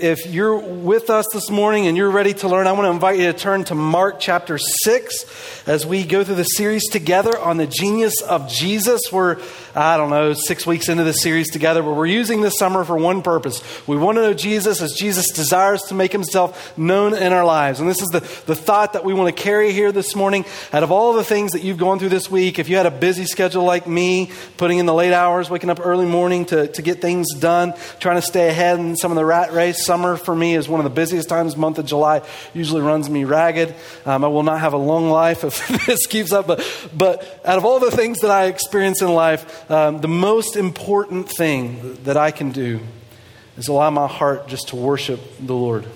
If you're with us this morning and you're ready to learn, I want to invite you to turn to Mark chapter 6 as we go through the series together on the genius of Jesus. We're, 6 weeks into the series together, but we're using this summer for one purpose. We want to know Jesus as Jesus desires to make himself known in our lives. And this is the thought that we want to carry here this morning. Out of all the things that you've gone through this week, if you had a busy schedule like me, putting in the late hours, waking up early morning to get things done, trying to stay ahead in some of the rat race. Summer for me is one of the busiest times. Month of July usually runs me ragged. I will not have a long life if this keeps up. But out of all the things that I experience in life, the most important thing that I can do is allow my heart just to worship the Lord.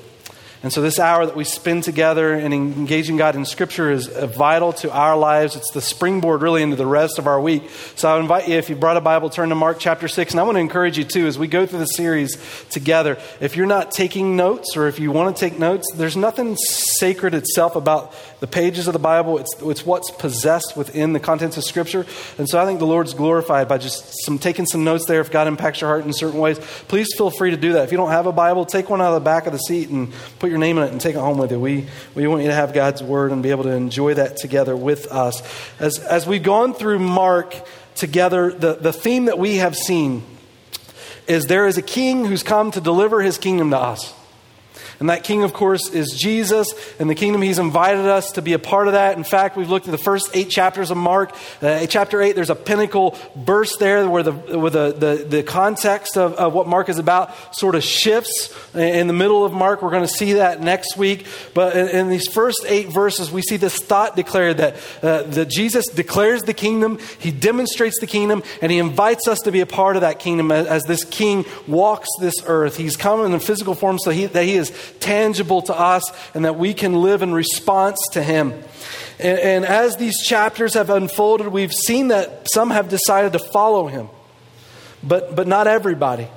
And so this hour that we spend together and engaging God in Scripture is vital to our lives. It's the springboard really into the rest of our week. So I invite you, if you brought a Bible, turn to Mark chapter 6. And I want to encourage you too, as we go through the series together, if you're not taking notes or if you want to take notes, there's nothing sacred itself about the pages of the Bible. It's what's possessed within the contents of Scripture. And so I think the Lord's glorified by just taking some notes there. If God impacts your heart in certain ways, please feel free to do that. If you don't have a Bible, take one out of the back of the seat and put your name in it and take it home with you. We want you to have God's word and be able to enjoy that together with us. As we've gone through Mark together, the theme that we have seen is there is a king who's come to deliver his kingdom to us. And that king, of course, is Jesus and the kingdom. He's invited us to be a part of that. In fact, we've looked at the first 8 chapters of Mark. Chapter 8, there's a pinnacle burst there where the context of what Mark is about sort of shifts in the middle of Mark. We're going to see that next week. But in these first 8 verses, we see this thought declared that Jesus declares the kingdom, he demonstrates the kingdom, and he invites us to be a part of that kingdom as this king walks this earth. He's come in a physical form so that he is tangible to us and that we can live in response to him. And as these chapters have unfolded, we've seen that some have decided to follow him, but not everybody.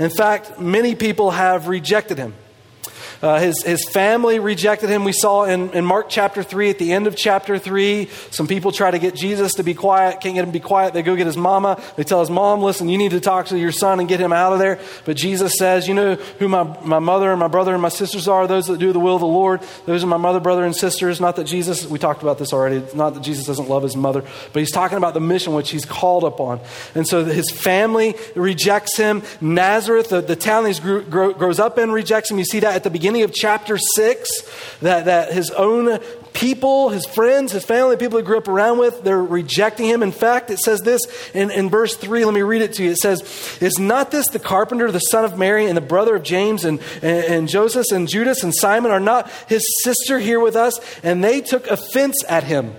In fact, many people have rejected him. His family rejected him. We saw in Mark chapter 3, at the end of chapter 3, some people try to get Jesus to be quiet. Can't get him to be quiet. They go get his mama. They tell his mom, listen, you need to talk to your son and get him out of there. But Jesus says, you know who my mother and my brother and my sisters are? Those that do the will of the Lord. Those are my mother, brother, and sisters. Not that Jesus, we talked about this already. It's not that Jesus doesn't love his mother, but he's talking about the mission which he's called upon. And so his family rejects him. Nazareth, the town he grows up in, rejects him. You see that at the beginning of chapter 6, that his own people, his friends, his family, people he grew up around with, they're rejecting him. In fact, it says this in verse 3. Let me read it to you. It says, "Is not this the carpenter, the son of Mary, and the brother of James and Joseph and Judas and Simon? Are not his sister here with us? And they took offense at him."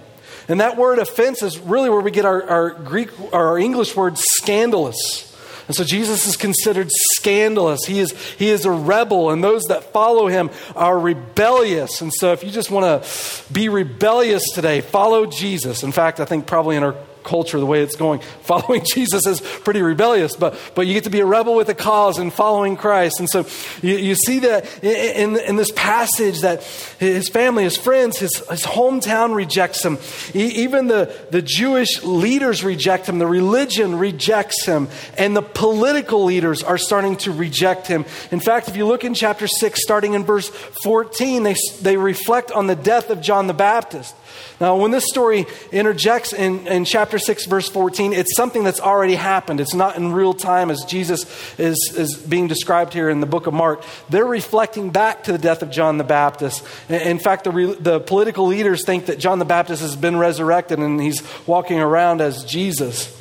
And that word offense is really where we get our English word scandalous. And so Jesus is considered scandalous. He is a rebel, and those that follow him are rebellious. And so if you just want to be rebellious today, follow Jesus. In fact, I think probably in our culture, the way it's going, following Jesus is pretty rebellious, but you get to be a rebel with a cause in following Christ. And so you see that in this passage that his family, his friends, his hometown rejects him. Even the Jewish leaders reject him. The religion rejects him. And the political leaders are starting to reject him. In fact, if you look in chapter 6, starting in verse 14, they reflect on the death of John the Baptist. Now, when this story interjects in chapter 6, verse 14, it's something that's already happened. It's not in real time as Jesus is being described here in the book of Mark. They're reflecting back to the death of John the Baptist. In fact, the political leaders think that John the Baptist has been resurrected and he's walking around as Jesus.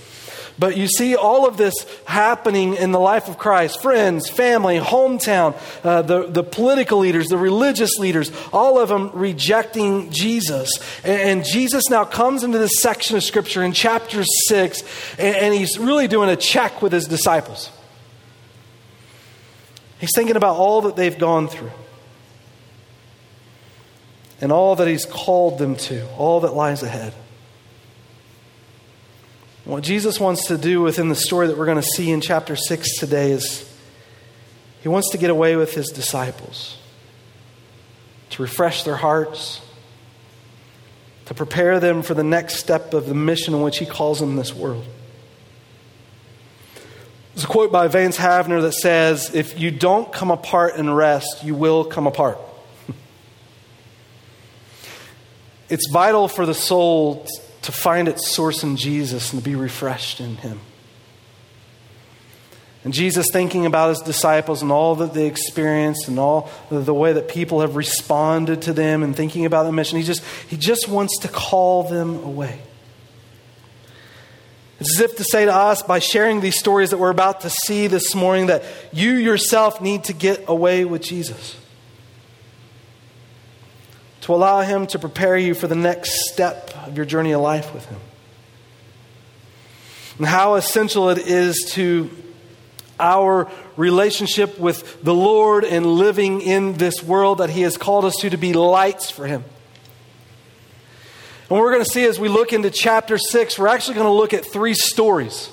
But you see all of this happening in the life of Christ. Friends, family, hometown, the political leaders, the religious leaders, all of them rejecting Jesus. And Jesus now comes into this section of Scripture in chapter 6, and he's really doing a check with his disciples. He's thinking about all that they've gone through and all that he's called them to, all that lies ahead. What Jesus wants to do within the story that we're going to see in chapter 6 today is he wants to get away with his disciples, to refresh their hearts, to prepare them for the next step of the mission in which he calls them in this world. There's a quote by Vance Havner that says, "If you don't come apart and rest, you will come apart." It's vital for the soul to find its source in Jesus and to be refreshed in him. And Jesus, thinking about his disciples and all that they experienced and all the way that people have responded to them and thinking about the mission, he just wants to call them away. It's as if to say to us, by sharing these stories that we're about to see this morning, that you yourself need to get away with Jesus. To allow him to prepare you for the next step of your journey of life with him. And how essential it is to our relationship with the Lord and living in this world that he has called us to be lights for him. And we're going to see as we look into chapter 6, we're actually going to look at three stories.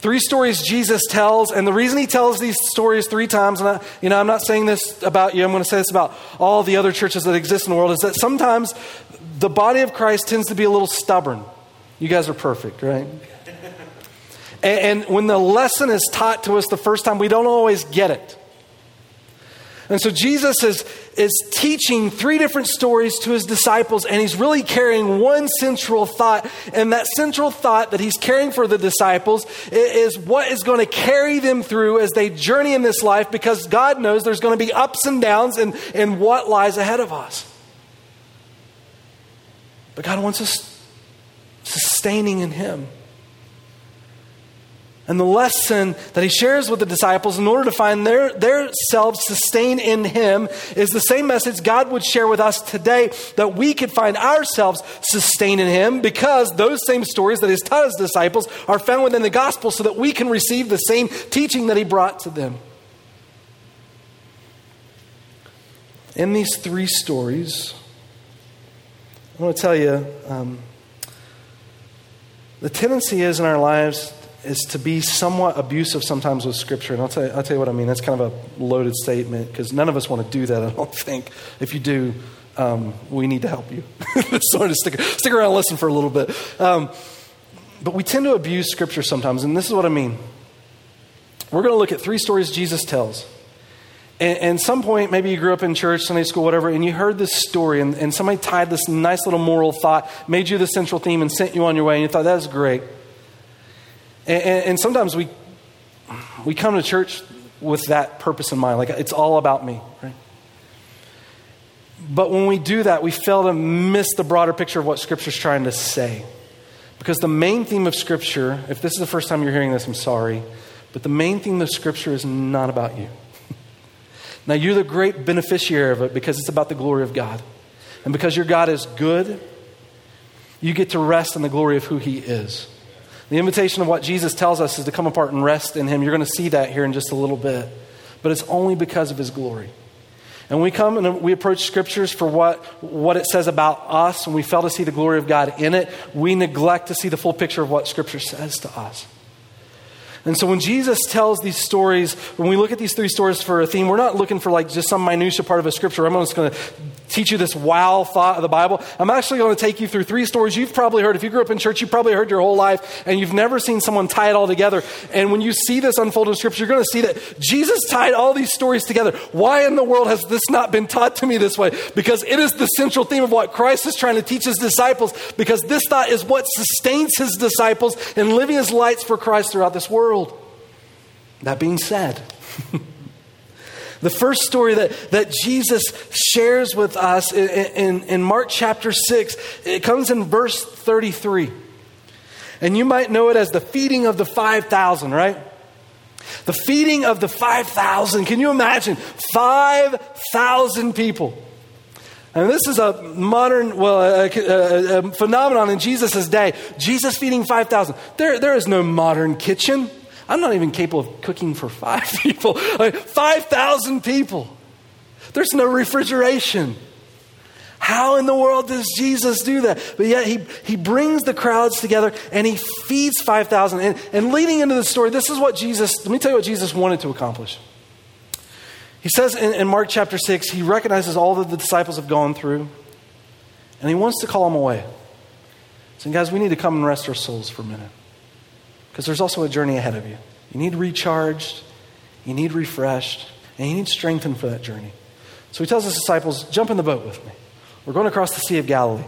Three stories Jesus tells, and the reason he tells these stories three times, and I'm not saying this about you, I'm going to say this about all the other churches that exist in the world, is that sometimes the body of Christ tends to be a little stubborn. You guys are perfect, right? And when the lesson is taught to us the first time, we don't always get it. And so Jesus is teaching three different stories to his disciples, and he's really carrying one central thought. And that central thought that he's carrying for the disciples is what is going to carry them through as they journey in this life, because God knows there's going to be ups and downs in what lies ahead of us. But God wants us sustaining in him. And the lesson that he shares with the disciples in order to find their selves sustained in him is the same message God would share with us today, that we could find ourselves sustained in him, because those same stories that he's taught his disciples are found within the gospel, so that we can receive the same teaching that he brought to them. In these three stories, I want to tell you, the tendency is in our lives is to be somewhat abusive sometimes with Scripture. And I'll tell you what I mean. That's kind of a loaded statement, because none of us want to do that, I don't think. If you do, we need to help you. So just stick around and listen for a little bit. But we tend to abuse Scripture sometimes, and this is what I mean. We're going to look at three stories Jesus tells. And some point, maybe you grew up in church, Sunday school, whatever, and you heard this story, and somebody tied this nice little moral thought, made you the central theme, and sent you on your way, and you thought, that was great. And sometimes we come to church with that purpose in mind, like it's all about me, right? But when we do that, we fail to miss the broader picture of what Scripture's trying to say. Because the main theme of Scripture, if this is the first time you're hearing this, I'm sorry, but the main theme of Scripture is not about you. Now, you're the great beneficiary of it, because it's about the glory of God. And because your God is good, you get to rest in the glory of who he is. The invitation of what Jesus tells us is to come apart and rest in him. You're going to see that here in just a little bit. But it's only because of his glory. And we come and we approach Scriptures for what it says about us, and we fail to see the glory of God in it. We neglect to see the full picture of what Scripture says to us. And so when Jesus tells these stories, when we look at these three stories for a theme, we're not looking for like just some minutia part of a Scripture. I'm just going to teach you this wow thought of the Bible. I'm actually going to take you through three stories you've probably heard. If you grew up in church, you probably heard your whole life, and you've never seen someone tie it all together. And when you see this unfold in Scripture, you're going to see that Jesus tied all these stories together. Why in the world has this not been taught to me this way? Because it is the central theme of what Christ is trying to teach his disciples, because this thought is what sustains his disciples in living as lights for Christ throughout this world. That being said, the first story that Jesus shares with us in Mark chapter 6, it comes in verse 33. And you might know it as the feeding of the 5,000, right? The feeding of the 5,000. Can you imagine? 5,000 people. And this is a modern, a phenomenon in Jesus' day. Jesus feeding 5,000. There is no modern kitchen. I'm not even capable of cooking for 5 people. 5,000 people. There's no refrigeration. How in the world does Jesus do that? But yet he brings the crowds together and he feeds 5,000. And leading into the story, this is what Jesus, let me tell you what Jesus wanted to accomplish. He says in Mark chapter 6, he recognizes all that the disciples have gone through, and he wants to call them away. Saying, guys, we need to come and rest our souls for a minute, because there's also a journey ahead of you. You need recharged, you need refreshed, and you need strengthened for that journey. So he tells his disciples, jump in the boat with me. We're going across the Sea of Galilee.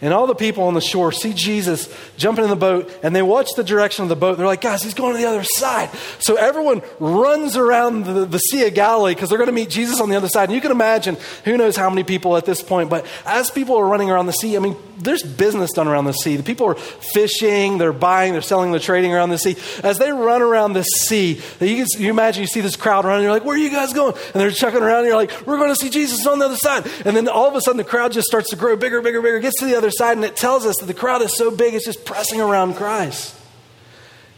And all the people on the shore see Jesus jumping in the boat, and they watch the direction of the boat. They're like, guys, he's going to the other side. So everyone runs around the Sea of Galilee because they're going to meet Jesus on the other side. And you can imagine who knows how many people at this point. But as people are running around the sea, I mean, there's business done around the sea. The people are fishing, they're buying, they're selling, they're trading around the sea. As they run around the sea, you imagine you see this crowd running. You're like, where are you guys going? And they're chucking around. And you're like, we're going to see Jesus on the other side. And then all of a sudden the crowd just starts to grow bigger, bigger, bigger. It gets to the other side, and it tells us that the crowd is so big it's just pressing around Christ.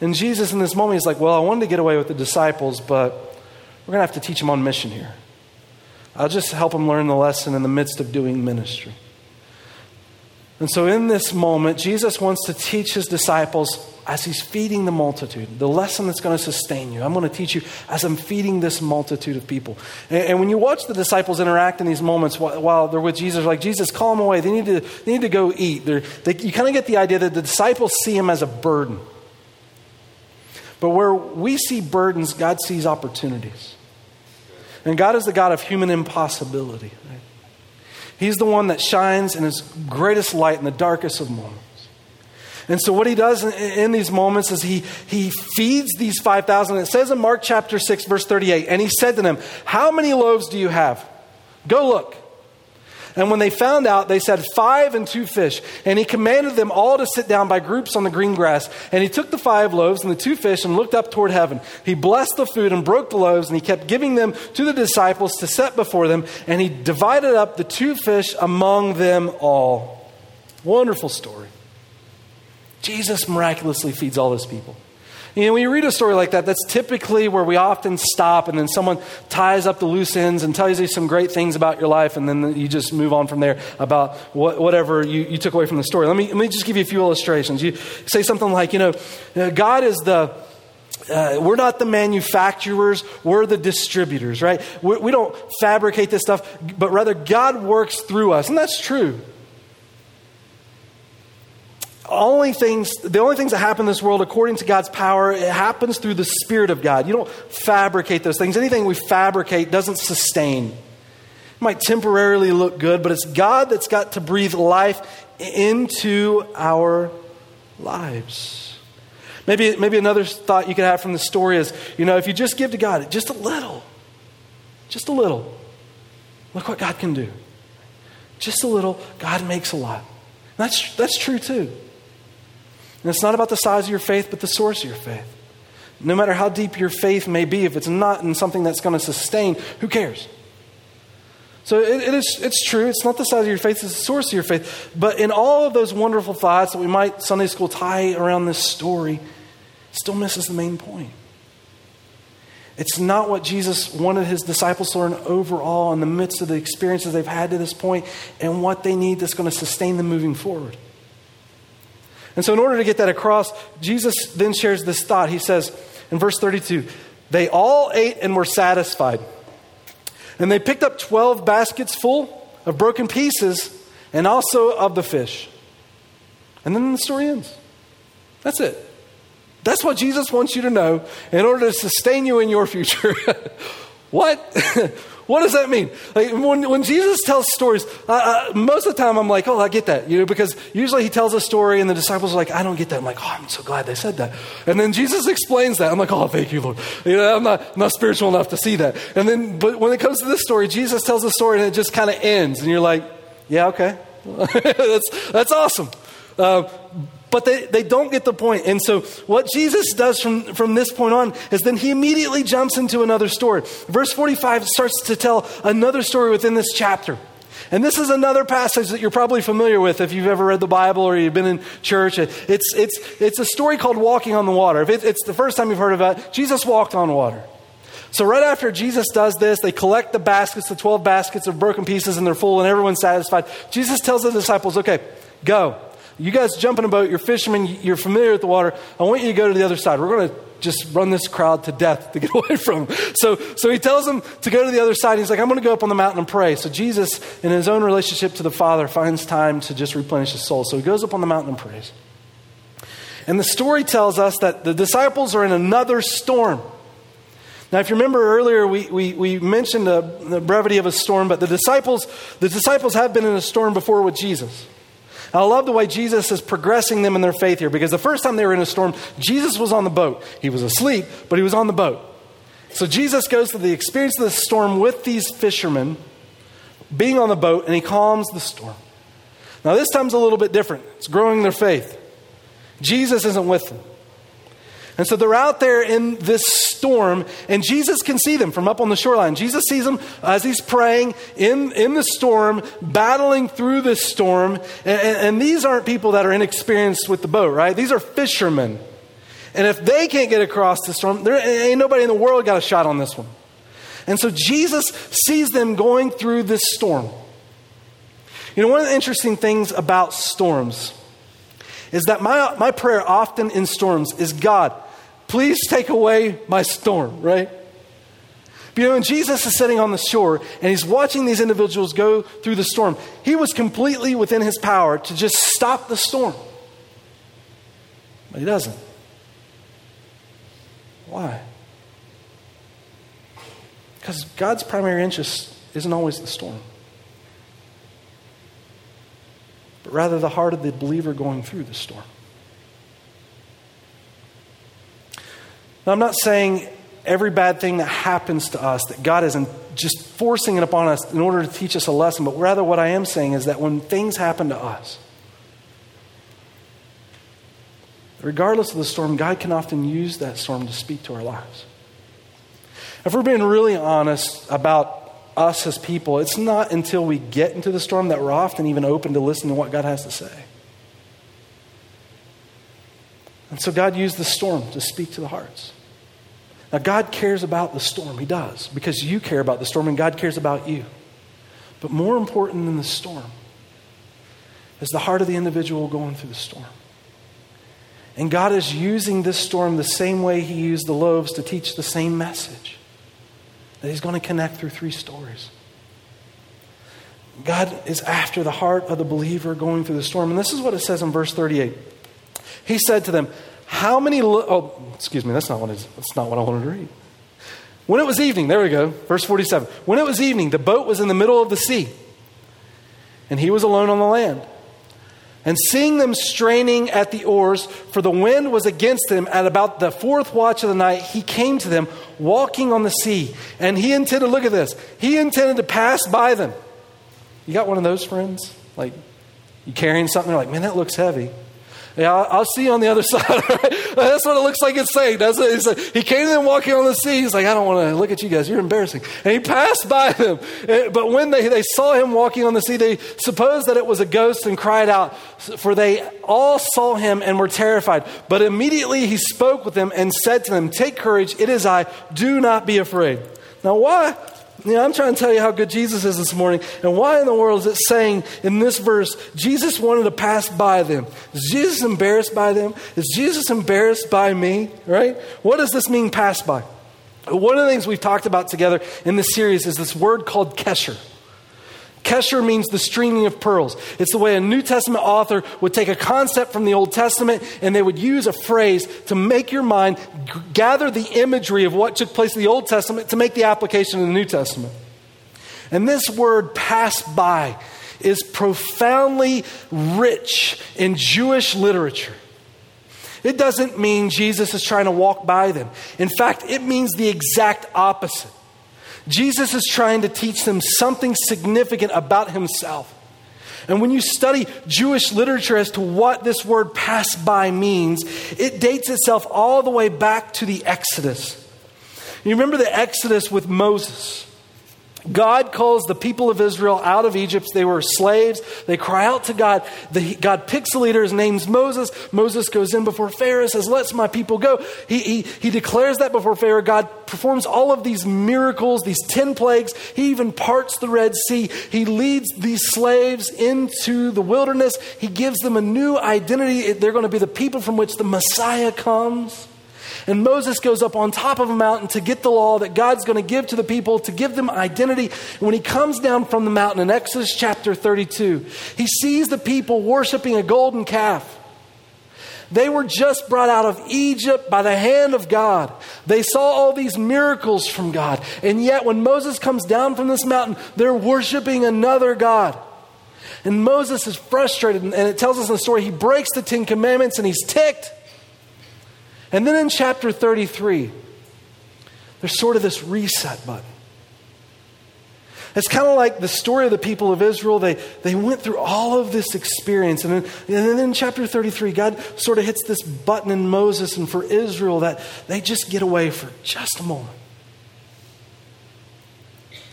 And Jesus in this moment is like, well, I wanted to get away with the disciples, but we're going to have to teach them on mission here. I'll just help them learn the lesson in the midst of doing ministry. And so in this moment, Jesus wants to teach his disciples as he's feeding the multitude, the lesson that's going to sustain you. I'm going to teach you as I'm feeding this multitude of people. And when you watch the disciples interact in these moments while they're with Jesus, like, Jesus, call them away. They need to go eat. You kind of get the idea that the disciples see him as a burden. But where we see burdens, God sees opportunities. And God is the God of human impossibility. Right? He's the one that shines in his greatest light in the darkest of moments. And so what he does in these moments is he feeds these 5,000. It says in Mark chapter 6, verse 38, and he said to them, how many loaves do you have? Go look. And when they found out, they said, 5 and 2 fish. And he commanded them all to sit down by groups on the green grass. And he took the 5 loaves and the 2 fish and looked up toward heaven. He blessed the food and broke the loaves, and he kept giving them to the disciples to set before them. And he divided up the 2 fish among them all. Wonderful story. Jesus miraculously feeds all those people. You know, when you read a story like that, that's typically where we often stop, and then someone ties up the loose ends and tells you some great things about your life, and then you just move on from there about whatever you took away from the story. Let me just give you a few illustrations. You say something like, God is we're not the manufacturers, we're the distributors, right? We don't fabricate this stuff, but rather God works through us, and that's true. The only things that happen in this world, according to God's power, it happens through the Spirit of God. You don't fabricate those things. Anything we fabricate doesn't sustain. It might temporarily look good, but it's God that's got to breathe life into our lives. Maybe another thought you could have from the story is, if you just give to God just a little, look what God can do. Just a little, God makes a lot. That's true too. And it's not about the size of your faith, but the source of your faith. No matter how deep your faith may be, if it's not in something that's going to sustain, who cares? So it's true. It's not the size of your faith, it's the source of your faith. But in all of those wonderful thoughts that we might Sunday school tie around this story, it still misses the main point. It's not what Jesus wanted his disciples to learn overall in the midst of the experiences they've had to this point and what they need that's going to sustain them moving forward. And so in order to get that across, Jesus then shares this thought. He says in verse 32, they all ate and were satisfied. And they picked up 12 baskets full of broken pieces and also of the fish. And then the story ends. That's it. That's what Jesus wants you to know in order to sustain you in your future. What? What does that mean? Like, when Jesus tells stories, most of the time I'm like, oh, I get that. Because usually he tells a story and the disciples are like, I don't get that. I'm like, oh, I'm so glad they said that. And then Jesus explains that. I'm like, oh, thank you, Lord. I'm not spiritual enough to see that. And then, but when it comes to this story, Jesus tells the story and it just kind of ends. And you're like, yeah, okay. That's awesome. But they don't get the point. And so what Jesus does from this point on is then he immediately jumps into another story. Verse 45 starts to tell another story within this chapter. And this is another passage that you're probably familiar with if you've ever read the Bible or you've been in church. It's a story called walking on the water. If it's the first time you've heard about it, Jesus walked on water. So right after Jesus does this, they collect the baskets, the 12 baskets of broken pieces, and they're full and everyone's satisfied. Jesus tells the disciples, okay, go. You guys jump in a boat, you're fishermen, you're familiar with the water. I want you to go to the other side. We're going to just run this crowd to death to get away from them. So he tells them to go to the other side. He's like, I'm going to go up on the mountain and pray. So Jesus, in his own relationship to the Father, finds time to just replenish his soul. So he goes up on the mountain and prays. And the story tells us that the disciples are in another storm. Now, if you remember earlier, we mentioned the brevity of a storm, but the disciples have been in a storm before with Jesus. I love the way Jesus is progressing them in their faith here, because the first time they were in a storm, Jesus was on the boat. He was asleep, but he was on the boat. So Jesus goes through the experience of the storm with these fishermen, being on the boat, and he calms the storm. Now, this time's a little bit different. It's growing their faith. Jesus isn't with them. And so they're out there in this storm, and Jesus can see them from up on the shoreline. Jesus sees them as he's praying in the storm, battling through this storm. And these aren't people that are inexperienced with the boat, right? These are fishermen. And if they can't get across the storm, there ain't nobody in the world got a shot on this one. And so Jesus sees them going through this storm. You know, one of the interesting things about storms is that my prayer often in storms is, God, please take away my storm, right? But you know, when Jesus is sitting on the shore and he's watching these individuals go through the storm, he was completely within his power to just stop the storm. But he doesn't. Why? Because God's primary interest isn't always the storm, but rather the heart of the believer going through the storm. Now, I'm not saying every bad thing that happens to us, that God isn't just forcing it upon us in order to teach us a lesson, but rather what I am saying is that when things happen to us, regardless of the storm, God can often use that storm to speak to our lives. If we're being really honest about us as people, it's not until we get into the storm that we're often even open to listen to what God has to say. And so God used the storm to speak to the hearts. Now, God cares about the storm. He does, because you care about the storm and God cares about you. But more important than the storm is the heart of the individual going through the storm. And God is using this storm the same way he used the loaves to teach the same message, that he's going to connect through three stories. God is after the heart of the believer going through the storm. And this is what it says in verse 38. He said to them, that's not what I wanted to read. When it was evening, there we go, verse 47. When it was evening, the boat was in the middle of the sea, and he was alone on the land. And seeing them straining at the oars, for the wind was against them, at about the fourth watch of the night, he came to them walking on the sea. And he intended, look at this, he intended to pass by them. You got one of those friends? Like, you carrying something, they're like, man, that looks heavy. Yeah, I'll see you on the other side. That's what it looks like it's saying, doesn't it? It's like, he came to them walking on the sea. He's like, I don't want to look at you guys. You're embarrassing. And he passed by them. But when they saw him walking on the sea, they supposed that it was a ghost and cried out, for they all saw him and were terrified. But immediately he spoke with them and said to them, take courage, it is I. Do not be afraid. Now, why? You know, I'm trying to tell you how good Jesus is this morning. And why in the world is it saying in this verse, Jesus wanted to pass by them? Is Jesus embarrassed by them? Is Jesus embarrassed by me? Right? What does this mean, pass by? One of the things we've talked about together in this series is this word called kesher. Kesher means the stringing of pearls. It's the way a New Testament author would take a concept from the Old Testament and they would use a phrase to make your mind gather the imagery of what took place in the Old Testament to make the application in the New Testament. And this word, pass by, is profoundly rich in Jewish literature. It doesn't mean Jesus is trying to walk by them. In fact, it means the exact opposite. Jesus is trying to teach them something significant about himself. And when you study Jewish literature as to what this word pass by means, it dates itself all the way back to the Exodus. You remember the Exodus with Moses. God calls the people of Israel out of Egypt. They were slaves. They cry out to God. God picks a leader. His name's Moses. Moses goes in before Pharaoh, says, let my people go. He declares that before Pharaoh. God performs all of these miracles, these 10 plagues. He even parts the Red Sea. He leads these slaves into the wilderness. He gives them a new identity. They're going to be the people from which the Messiah comes. And Moses goes up on top of a mountain to get the law that God's going to give to the people, to give them identity. And when he comes down from the mountain in Exodus chapter 32, he sees the people worshiping a golden calf. They were just brought out of Egypt by the hand of God. They saw all these miracles from God. And yet when Moses comes down from this mountain, they're worshiping another God. And Moses is frustrated, and it tells us in the story, he breaks the Ten Commandments and he's ticked. And then in chapter 33, there's sort of this reset button. It's kind of like the story of the people of Israel. They went through all of this experience. And then in chapter 33, God sort of hits this button in Moses and for Israel that they just get away for just a moment.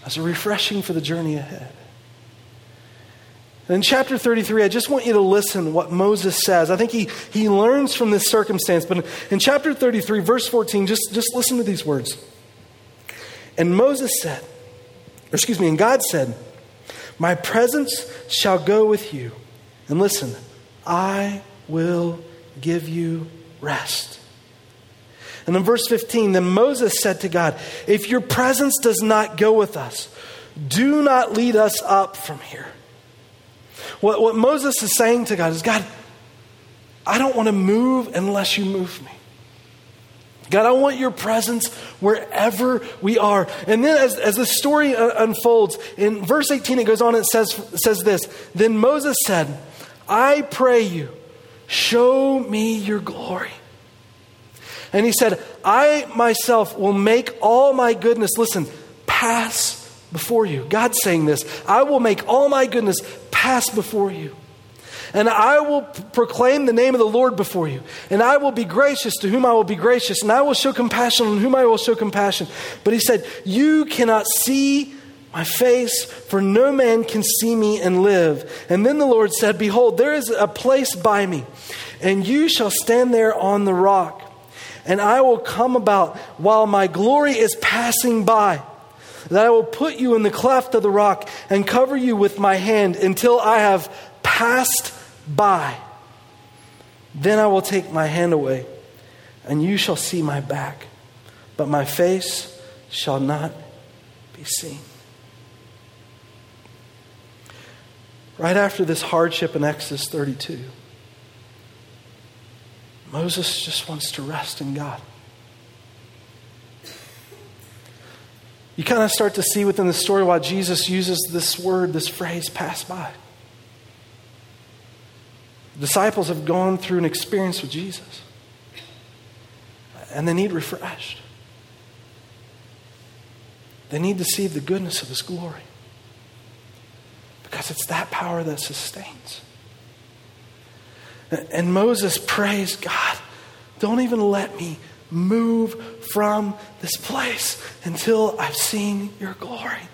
That's refreshing for the journey ahead. And in chapter 33, I just want you to listen to what Moses says. I think he learns from this circumstance. But in chapter 33, verse 14, just listen to these words. And God said, "My presence shall go with you. And listen, I will give you rest." And in verse 15, then Moses said to God, "If your presence does not go with us, do not lead us up from here." What Moses is saying to God is, God, I don't want to move unless you move me. God, I want your presence wherever we are. And then as the story unfolds, in verse 18, it goes on, it says this, "Then Moses said, I pray you, show me your glory." And he said, "I myself will make all my goodness," listen, "pass before you." God's saying this, "I will make all my goodness pass before you. And I will proclaim the name of the Lord before you. And I will be gracious to whom I will be gracious. And I will show compassion on whom I will show compassion." But he said, "You cannot see my face, for no man can see me and live." And then the Lord said, "Behold, there is a place by me, and you shall stand there on the rock. And I will come about while my glory is passing by, that I will put you in the cleft of the rock and cover you with my hand until I have passed by. Then I will take my hand away, and you shall see my back, but my face shall not be seen." Right after this hardship in Exodus 32, Moses just wants to rest in God. You kind of start to see within the story why Jesus uses this word, this phrase, "pass by." Disciples have gone through an experience with Jesus, and they need refreshed. They need to see the goodness of his glory, because it's that power that sustains. And Moses prays, "God, don't even let me move from this place until I've seen your glory.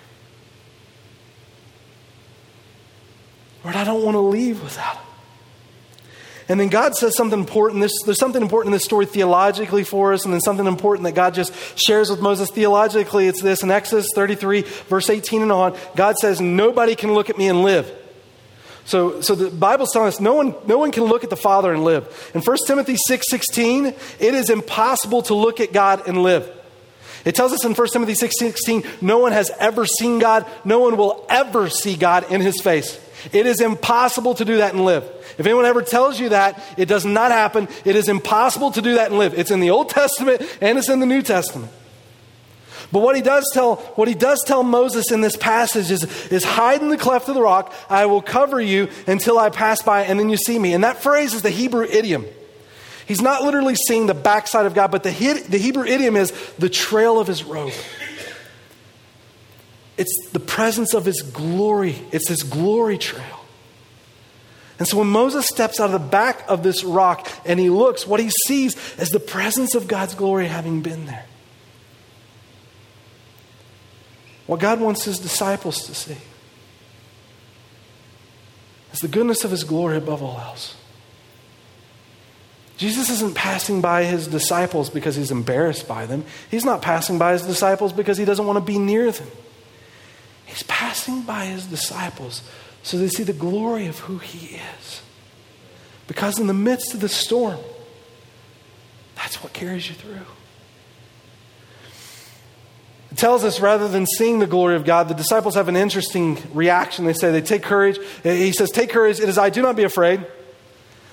Lord, I don't want to leave without it." And then God says something important. There's something important in this story theologically for us, and then something important that God just shares with Moses theologically. It's this, in Exodus 33, verse 18 and on, God says, "Nobody can look at me and live." So the Bible's telling us no one can look at the Father and live. In 1 Timothy 6:16, it is impossible to look at God and live. It tells us in 1 Timothy 6:16, no one has ever seen God. No one will ever see God in his face. It is impossible to do that and live. If anyone ever tells you that, it does not happen. It is impossible to do that and live. It's in the Old Testament and it's in the New Testament. But what he does tell Moses in this passage is hide in the cleft of the rock. I will cover you until I pass by, and then you see me. And that phrase is the Hebrew idiom. He's not literally seeing the backside of God, but the Hebrew idiom is the trail of his robe. It's the presence of his glory. It's his glory trail. And so when Moses steps out of the back of this rock and he looks, what he sees is the presence of God's glory having been there. What God wants his disciples to see is the goodness of his glory above all else. Jesus isn't passing by his disciples because he's embarrassed by them. He's not passing by his disciples because he doesn't want to be near them. He's passing by his disciples so they see the glory of who he is. Because in the midst of the storm, that's what carries you through. It tells us rather than seeing the glory of God, the disciples have an interesting reaction. They say, they take courage. He says, "Take courage, it is I, do not be afraid."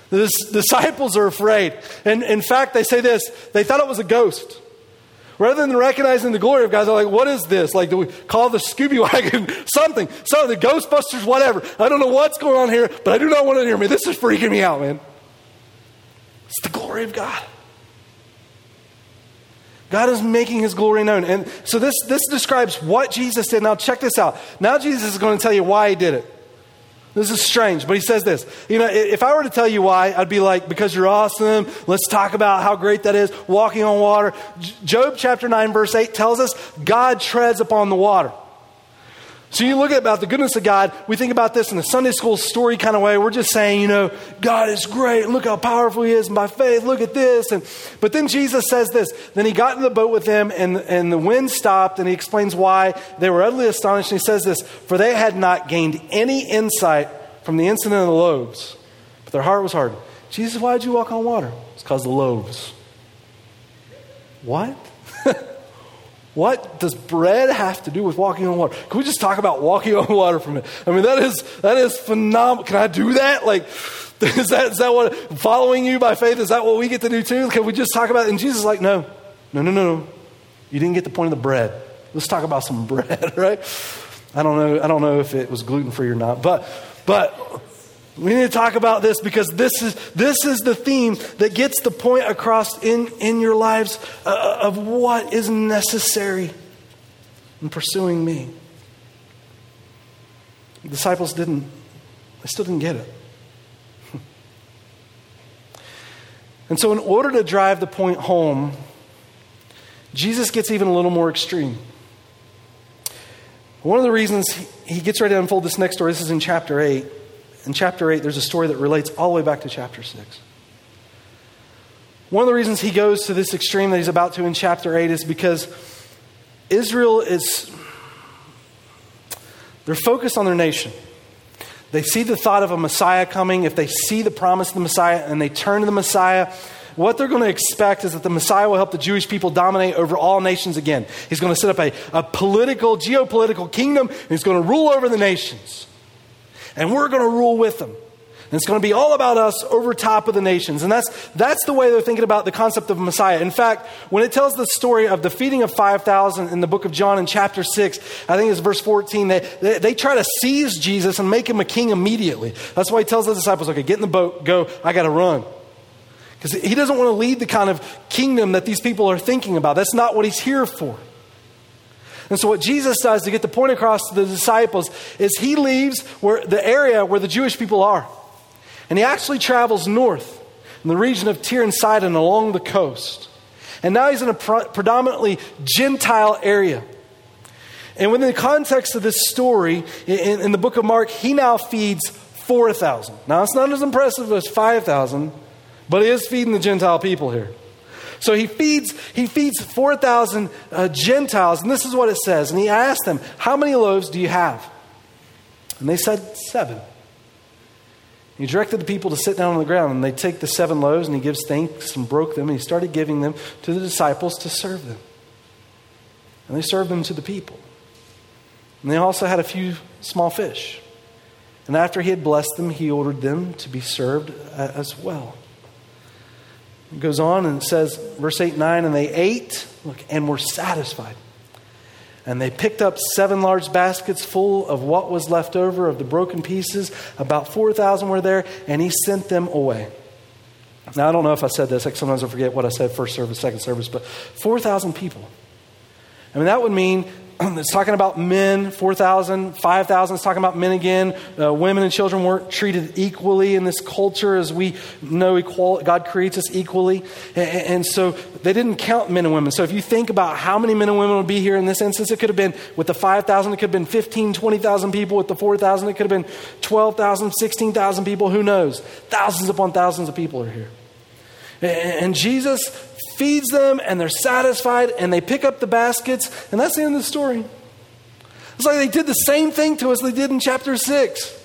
The disciples are afraid. And in fact, they say this, they thought it was a ghost. Rather than recognizing the glory of God, they're like, what is this? Like, do we call the Scooby Wagon something? So the Ghostbusters, whatever. I don't know what's going on here, but I do not want to hear me. This is freaking me out, man. It's the glory of God. God is making his glory known. And so this describes what Jesus did. Now check this out. Now Jesus is going to tell you why he did it. This is strange, but he says this. You know, if I were to tell you why, I'd be like, because you're awesome. Let's talk about how great that is. Walking on water. Job chapter 9, verse 8 tells us God treads upon the water. So you look at about the goodness of God. We think about this in a Sunday school story kind of way. We're just saying, you know, God is great. And look how powerful he is. And by faith, look at this. But then Jesus says this. Then he got in the boat with them and the wind stopped. And he explains why they were utterly astonished. And he says this, for they had not gained any insight from the incident of the loaves. But their heart was hardened. Jesus, why did you walk on water? It's because of the loaves. What? What does bread have to do with walking on water? Can we just talk about walking on water for a minute? I mean, that is phenomenal. Can I do that? Like, is that what following you by faith? Is that what we get to do too? Can we just talk about it? And Jesus is like, no. You didn't get the point of the bread. Let's talk about some bread, right? I don't know if it was gluten-free or not, but we need to talk about this because this is the theme that gets the point across in your lives of what is necessary in pursuing me. The disciples still didn't get it. And so in order to drive the point home, Jesus gets even a little more extreme. One of the reasons he gets ready to unfold this next story, this is in chapter 8. In chapter 8, there's a story that relates all the way back to chapter 6. One of the reasons he goes to this extreme that he's about to in chapter 8 is because Israel they're focused on their nation. They see the thought of a Messiah coming. If they see the promise of the Messiah and they turn to the Messiah, what they're going to expect is that the Messiah will help the Jewish people dominate over all nations again. He's going to set up a political, geopolitical kingdom, and he's going to rule over the nations. And we're going to rule with them. And it's going to be all about us over top of the nations. And that's the way they're thinking about the concept of Messiah. In fact, when it tells the story of the feeding of 5,000 in the book of John in chapter 6, I think it's verse 14, they try to seize Jesus and make him a king immediately. That's why he tells the disciples, okay, get in the boat, go, I got to run. Because he doesn't want to lead the kind of kingdom that these people are thinking about. That's not what he's here for. And so what Jesus does to get the point across to the disciples is he leaves the area where the Jewish people are. And he actually travels north in the region of Tyre and Sidon along the coast. And now he's in a predominantly Gentile area. And within the context of this story, in the book of Mark, he now feeds 4,000. Now it's not as impressive as 5,000, but he is feeding the Gentile people here. So he feeds 4,000 Gentiles, and this is what it says. And he asked them, how many loaves do you have? And they said, 7. He directed the people to sit down on the ground, and they take the 7 loaves, and he gives thanks and broke them, and he started giving them to the disciples to serve them. And they served them to the people. And they also had a few small fish. And after he had blessed them, he ordered them to be served as well. It goes on and it says, verse 8 and 9, and they ate, and were satisfied. And they picked up 7 large baskets full of what was left over of the broken pieces. About 4,000 were there, and he sent them away. Now, I don't know if I said this. Like sometimes I forget what I said, first service, second service, but 4,000 people. I mean, that would mean it's talking about men, 4,000, 5,000. It's talking about men again. Women and children weren't treated equally in this culture, as we know God creates us equally. And so they didn't count men and women. So if you think about how many men and women would be here in this instance, it could have been with the 5,000, it could have been 15, 20,000 people. With the 4,000, it could have been 12,000, 16,000 people. Who knows? Thousands upon thousands of people are here. And Jesus feeds them, and they're satisfied, and they pick up the baskets, and that's the end of the story. It's like they did the same thing to us they did in chapter 6.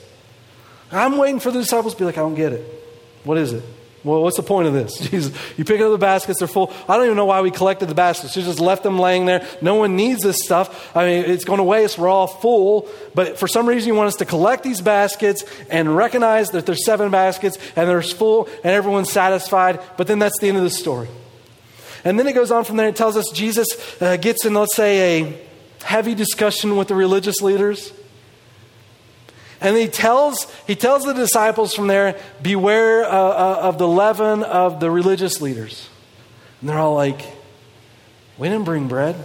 I'm waiting for the disciples to be like, I don't get it. What is it? Well, what's the point of this? Jesus, you pick up the baskets, they're full. I don't even know why we collected the baskets. You just left them laying there. No one needs this stuff. I mean, it's going to waste. We're all full. But for some reason, you want us to collect these baskets and recognize that there's 7 baskets and there's full and everyone's satisfied. But then that's the end of the story. And then it goes on from there. It tells us Jesus gets in, let's say, a heavy discussion with the religious leaders. And he tells the disciples from there, beware of the leaven of the religious leaders. And they're all like, we didn't bring bread.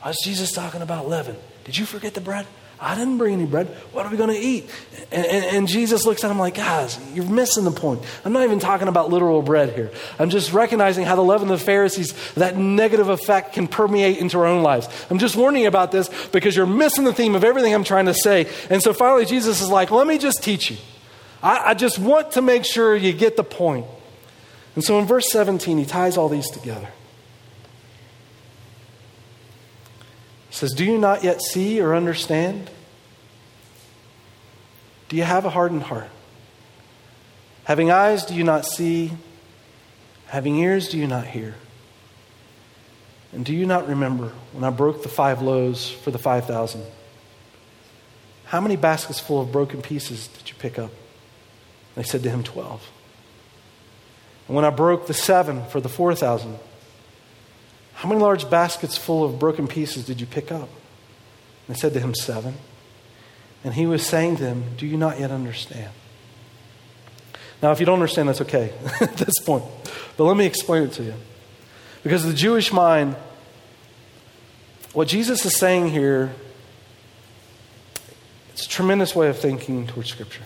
Why is Jesus talking about leaven? Did you forget the bread? I didn't bring any bread. What are we going to eat? And Jesus looks at them like, guys, you're missing the point. I'm not even talking about literal bread here. I'm just recognizing how the leaven of the Pharisees, that negative effect can permeate into our own lives. I'm just warning you about this because you're missing the theme of everything I'm trying to say. And so finally, Jesus is like, let me just teach you. I just want to make sure you get the point. And so in verse 17, he ties all these together. It says, do you not yet see or understand? Do you have a hardened heart? Having eyes, do you not see? Having ears, do you not hear? And do you not remember when I broke the 5 loaves for the 5,000? How many baskets full of broken pieces did you pick up? They said to him, 12. And when I broke the 7 for the 4,000, how many large baskets full of broken pieces did you pick up? And they said to him, 7. And he was saying to them, do you not yet understand? Now, if you don't understand, that's okay at this point. But let me explain it to you. Because the Jewish mind, what Jesus is saying here, it's a tremendous way of thinking towards Scripture.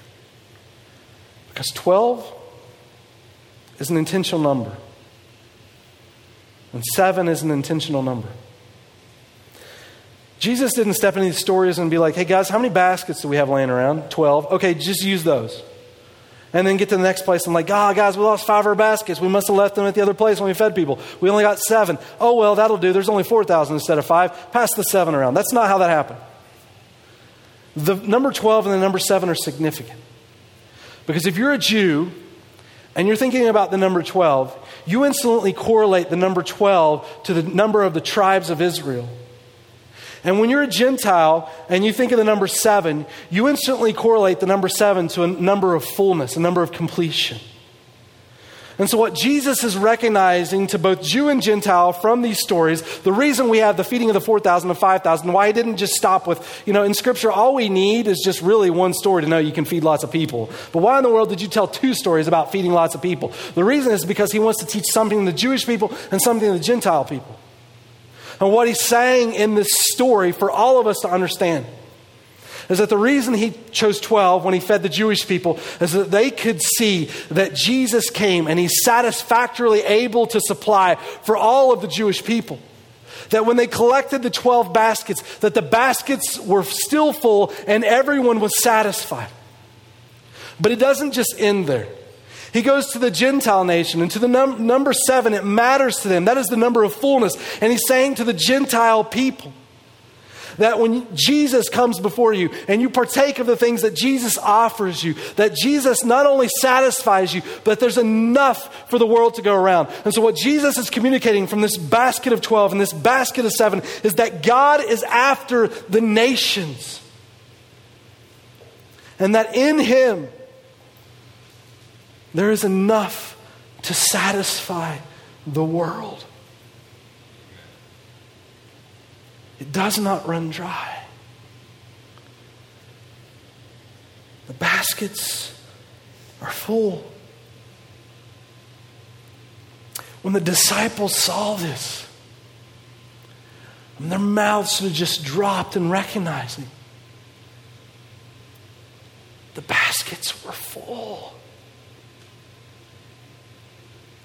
Because 12 is an intentional number. And 7 is an intentional number. Jesus didn't step into these stories and be like, hey guys, how many baskets do we have laying around? 12. Okay, just use those. And then get to the next place and like, guys, we lost 5 of our baskets. We must have left them at the other place when we fed people. We only got 7. Oh, well, that'll do. There's only 4,000 instead of 5. Pass the 7 around. That's not how that happened. The number 12 and the number 7 are significant. Because if you're a Jew and you're thinking about the number 12, you instantly correlate the number 12 to the number of the tribes of Israel. And when you're a Gentile and you think of the number 7, you instantly correlate the number 7 to a number of fullness, a number of completion. And so what Jesus is recognizing to both Jew and Gentile from these stories, the reason we have the feeding of the 4,000 and 5,000, why he didn't just stop with, in Scripture, all we need is just really one story to know you can feed lots of people. But why in the world did you tell 2 stories about feeding lots of people? The reason is because he wants to teach something to the Jewish people and something to the Gentile people. And what he's saying in this story for all of us to understand is that the reason he chose 12 when he fed the Jewish people is that they could see that Jesus came and he's satisfactorily able to supply for all of the Jewish people. That when they collected the 12 baskets, that the baskets were still full and everyone was satisfied. But it doesn't just end there. He goes to the Gentile nation, and to the number 7, it matters to them. That is the number of fullness. And he's saying to the Gentile people, that when Jesus comes before you and you partake of the things that Jesus offers you, that Jesus not only satisfies you, but there's enough for the world to go around. And so what Jesus is communicating from this basket of 12 and this basket of 7 is that God is after the nations. And that in him, there is enough to satisfy the world. It does not run dry. The baskets are full. When the disciples saw this, their mouths would have just dropped in recognizing the baskets were full.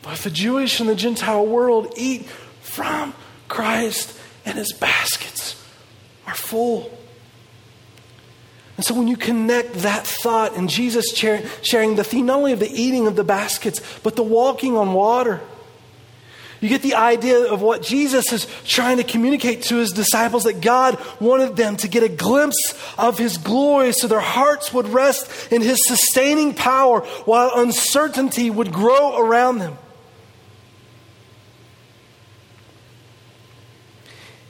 But if the Jewish and the Gentile world eat from Christ, and his baskets are full. And so when you connect that thought and Jesus sharing the theme not only of the eating of the baskets, but the walking on water, You get the idea of what Jesus is trying to communicate to his disciples, that God wanted them to get a glimpse of his glory so their hearts would rest in his sustaining power while uncertainty would grow around them.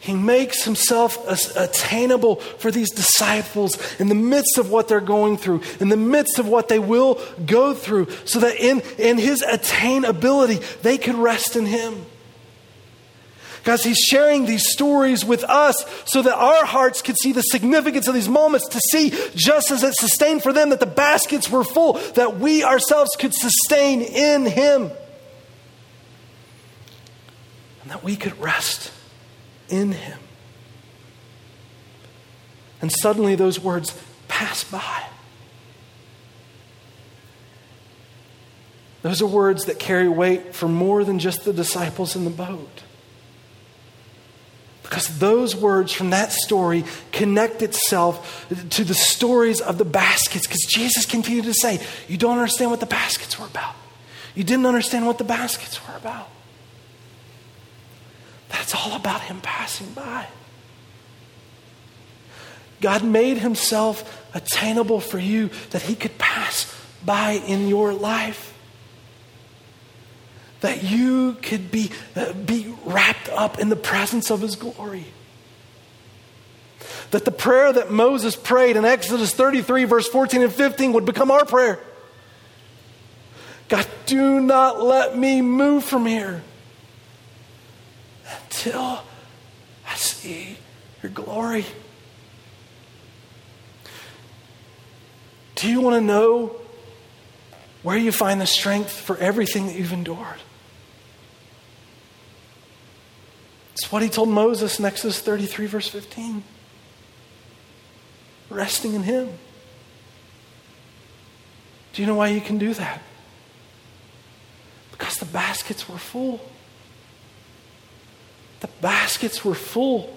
He makes himself attainable for these disciples in the midst of what they're going through, in the midst of what they will go through, so that in his attainability, they could rest in him. Guys, he's sharing these stories with us so that our hearts could see the significance of these moments, to see, just as it sustained for them, that the baskets were full, that we ourselves could sustain in him, and that we could rest in him. And suddenly those words pass by. Those are words that carry weight for more than just the disciples in the boat. Because those words from that story connect itself to the stories of the baskets. Because Jesus continued to say, you don't understand what the baskets were about. You didn't understand what the baskets were about. That's all about him passing by. God made himself attainable for you that he could pass by in your life. That you could be wrapped up in the presence of his glory. That the prayer that Moses prayed in Exodus 33, verse 14 and 15 would become our prayer. God, do not let me move from here until I see your glory. Do you want to know where you find the strength for everything that you've endured? It's what he told Moses in Exodus 33, verse 15. Resting in him. Do you know why you can do that? Because the baskets were full. The baskets were full.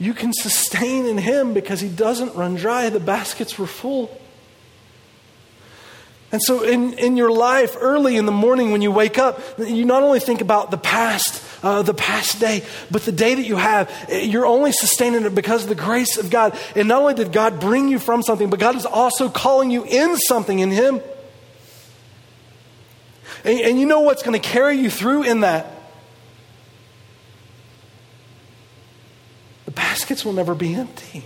You can sustain in him because he doesn't run dry. The baskets were full. And so in your life, early in the morning when you wake up, you not only think about the past day, but the day that you have, you're only sustaining it because of the grace of God. And not only did God bring you from something, but God is also calling you in something in him. And you know what's going to carry you through in that? The baskets will never be empty.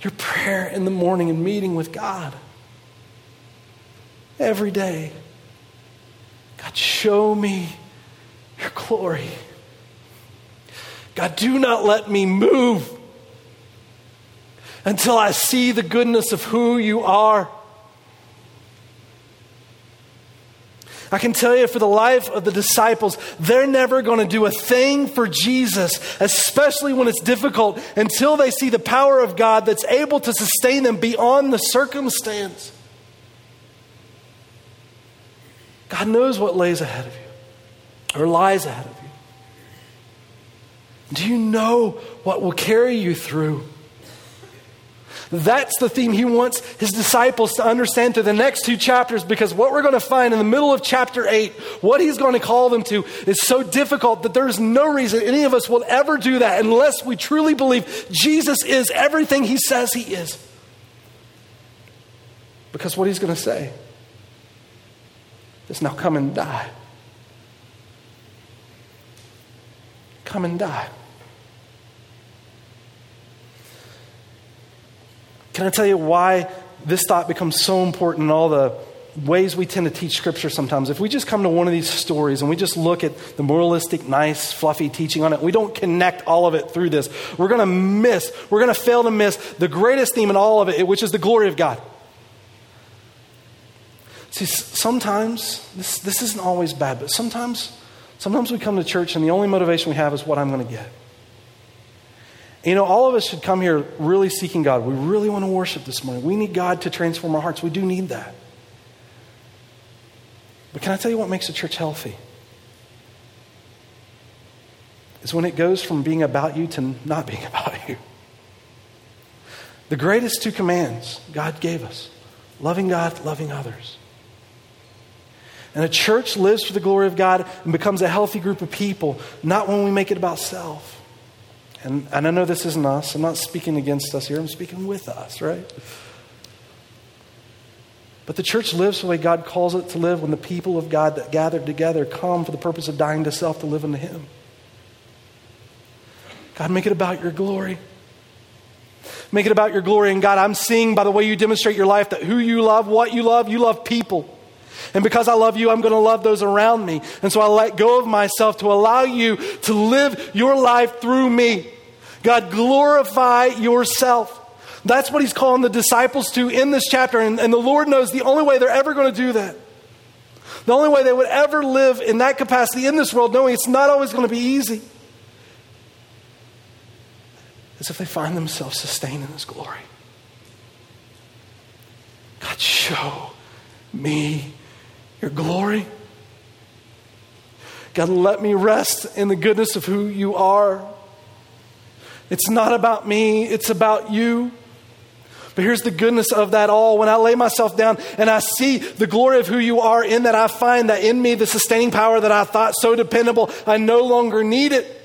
Your prayer in the morning and meeting with God every day. God, show me your glory. God, do not let me move until I see the goodness of who you are. I can tell you, for the life of the disciples, they're never going to do a thing for Jesus, especially when it's difficult, until they see the power of God that's able to sustain them beyond the circumstance. God knows what lays ahead of you, or lies ahead of you. Do you know what will carry you through? That's the theme he wants his disciples to understand through the next two chapters, because what we're going to find in the middle of chapter 8, what he's going to call them to, is so difficult that there's no reason any of us will ever do that unless we truly believe Jesus is everything he says he is. Because what he's going to say is, now come and die. Come and die. Can I tell you why this thought becomes so important in all the ways we tend to teach Scripture sometimes? If we just come to one of these stories and we just look at the moralistic, nice, fluffy teaching on it, we don't connect all of it through this. We're going to fail to miss the greatest theme in all of it, which is the glory of God. See, sometimes, this isn't always bad, but sometimes we come to church and the only motivation we have is what I'm going to get. You know, all of us should come here really seeking God. We really want to worship this morning. We need God to transform our hearts. We do need that. But can I tell you what makes a church healthy? It's when it goes from being about you to not being about you. The greatest two commands God gave us: loving God, loving others. And a church lives for the glory of God and becomes a healthy group of people, not when we make it about self. And I know this isn't us. I'm not speaking against us here. I'm speaking with us, right? But the church lives the way God calls it to live when the people of God that gathered together come for the purpose of dying to self to live unto Him. God, make it about your glory. Make it about your glory. And God, I'm seeing by the way you demonstrate your life that who you love, what you love people. And because I love you, I'm going to love those around me. And so I let go of myself to allow you to live your life through me. God, glorify yourself. That's what He's calling the disciples to in this chapter. And the Lord knows the only way they're ever going to do that, the only way they would ever live in that capacity in this world, knowing it's not always going to be easy, is if they find themselves sustained in His glory. God, show me your glory. God, let me rest in the goodness of who you are. It's not about me, it's about you. But here's the goodness of that all. When I lay myself down and I see the glory of who you are in that, I find that in me the sustaining power that I thought so dependable, I no longer need it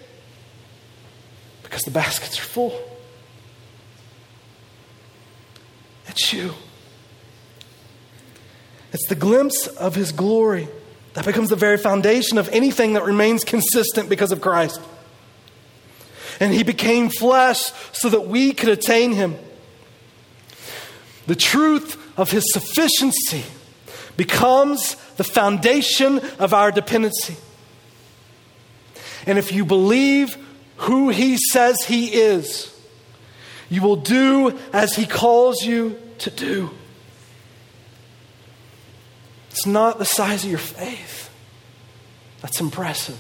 because the baskets are full. It's you. It's the glimpse of His glory that becomes the very foundation of anything that remains consistent because of Christ. And He became flesh so that we could attain Him. The truth of His sufficiency becomes the foundation of our dependency. And if you believe who He says He is, you will do as He calls you to do. It's not the size of your faith that's impressive.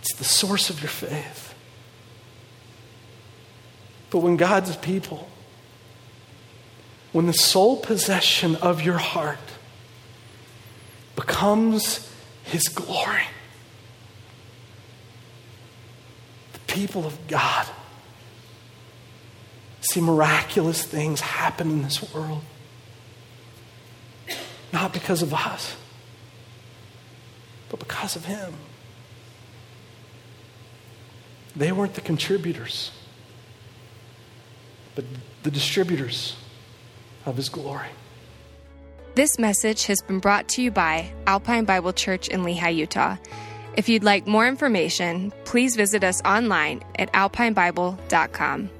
It's the source of your faith. But when God's people, when the sole possession of your heart becomes His glory, the people of God see miraculous things happen in this world. Not because of us, but because of Him. They weren't the contributors, but the distributors of His glory. This message has been brought to you by Alpine Bible Church in Lehi, Utah. If you'd like more information, please visit us online at alpinebible.com.